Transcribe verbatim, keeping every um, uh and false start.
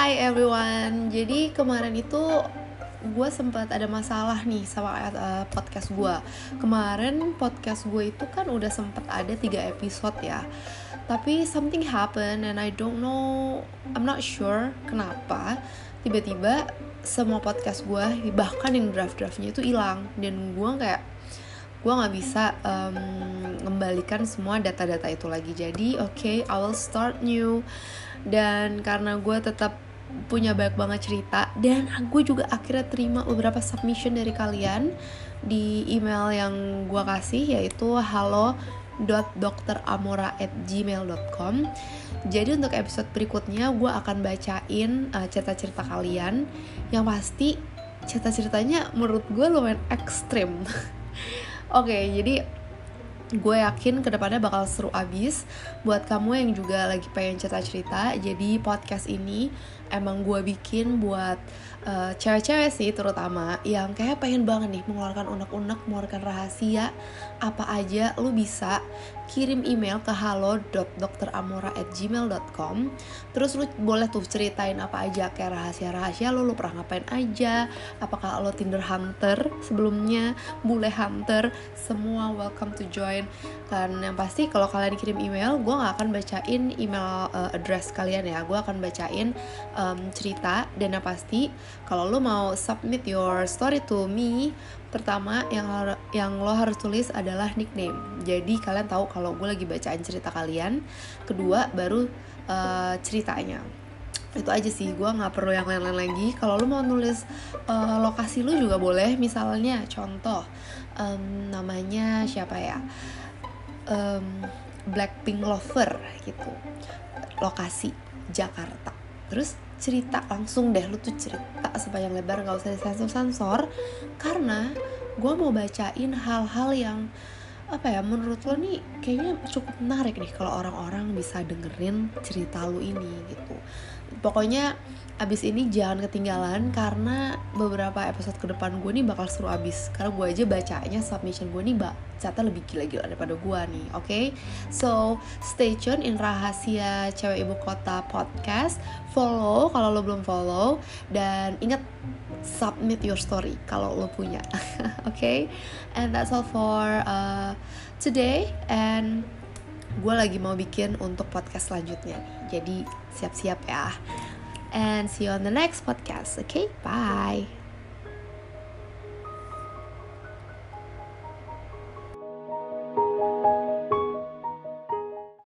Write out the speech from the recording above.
Hi everyone, jadi kemarin itu gue sempat ada masalah nih sama uh, podcast gue. Kemarin podcast gue itu kan udah sempat ada tiga episode ya. Tapi something happened and I don't know, I'm not sure kenapa tiba-tiba semua podcast gue, bahkan yang draft-draftnya itu hilang. Dan gue kayak, gue gak bisa um, ngembalikan semua data-data itu lagi. Jadi okay, I will start new. Dan karena gue tetap punya banyak banget cerita, dan gue juga akhirnya terima beberapa submission dari kalian di email yang gue kasih, yaitu halo dot dokteramora at gmail dot com. Jadi untuk episode berikutnya gue akan bacain uh, cerita-cerita kalian. Yang pasti cerita-ceritanya menurut gue lumayan ekstrim. Oke, jadi gue yakin kedepannya bakal seru abis. Buat kamu yang juga lagi pengen cerita-cerita, jadi podcast ini emang gue bikin buat uh, cewek-cewek sih terutama, yang kayak pengen banget nih mengeluarkan unek-unek, mengeluarkan rahasia apa aja. Lu bisa kirim email ke halo dot dokteramora at gmail dot com. Terus lu boleh tuh ceritain apa aja, kayak rahasia-rahasia lu, lu pernah ngapain aja. Apakah lu Tinder hunter sebelumnya, bule hunter, semua welcome to join. Dan yang pasti kalau kalian kirim email, gue gak akan bacain email uh, address kalian ya. Gue akan bacain um, cerita. Dan yang pasti kalau lo mau submit your story to me, pertama yang, yang lo harus tulis adalah nickname. Jadi kalian tahu kalau gue lagi bacain cerita kalian. Kedua baru uh, ceritanya. Itu aja sih, gue gak perlu yang lain-lain lagi. Kalau lo mau nulis uh, lokasi lo juga boleh. Misalnya contoh um, namanya siapa ya, um, Blackpink Lover gitu, lokasi Jakarta. Terus cerita, langsung deh lo tuh cerita sepanjang lebar, gak usah disensor-sensor. Karena gue mau bacain hal-hal yang apa ya, menurut lo nih kayaknya cukup menarik nih kalau orang-orang bisa dengerin cerita lo ini gitu. Pokoknya abis ini jangan ketinggalan, karena beberapa episode ke depan gue nih bakal seru abis. Karena gue aja bacanya submission gue nih bak cata lebih gila-gila daripada gue nih. Oke, okay? So stay tune in Rahasia Cewek Ibu Kota Podcast. Follow kalau lo belum follow, dan ingat submit your story kalau lo punya. Okay, and that's all for uh, today. And gue lagi mau bikin untuk podcast selanjutnya nih, jadi siap-siap ya. And see you on the next podcast. Okay, bye.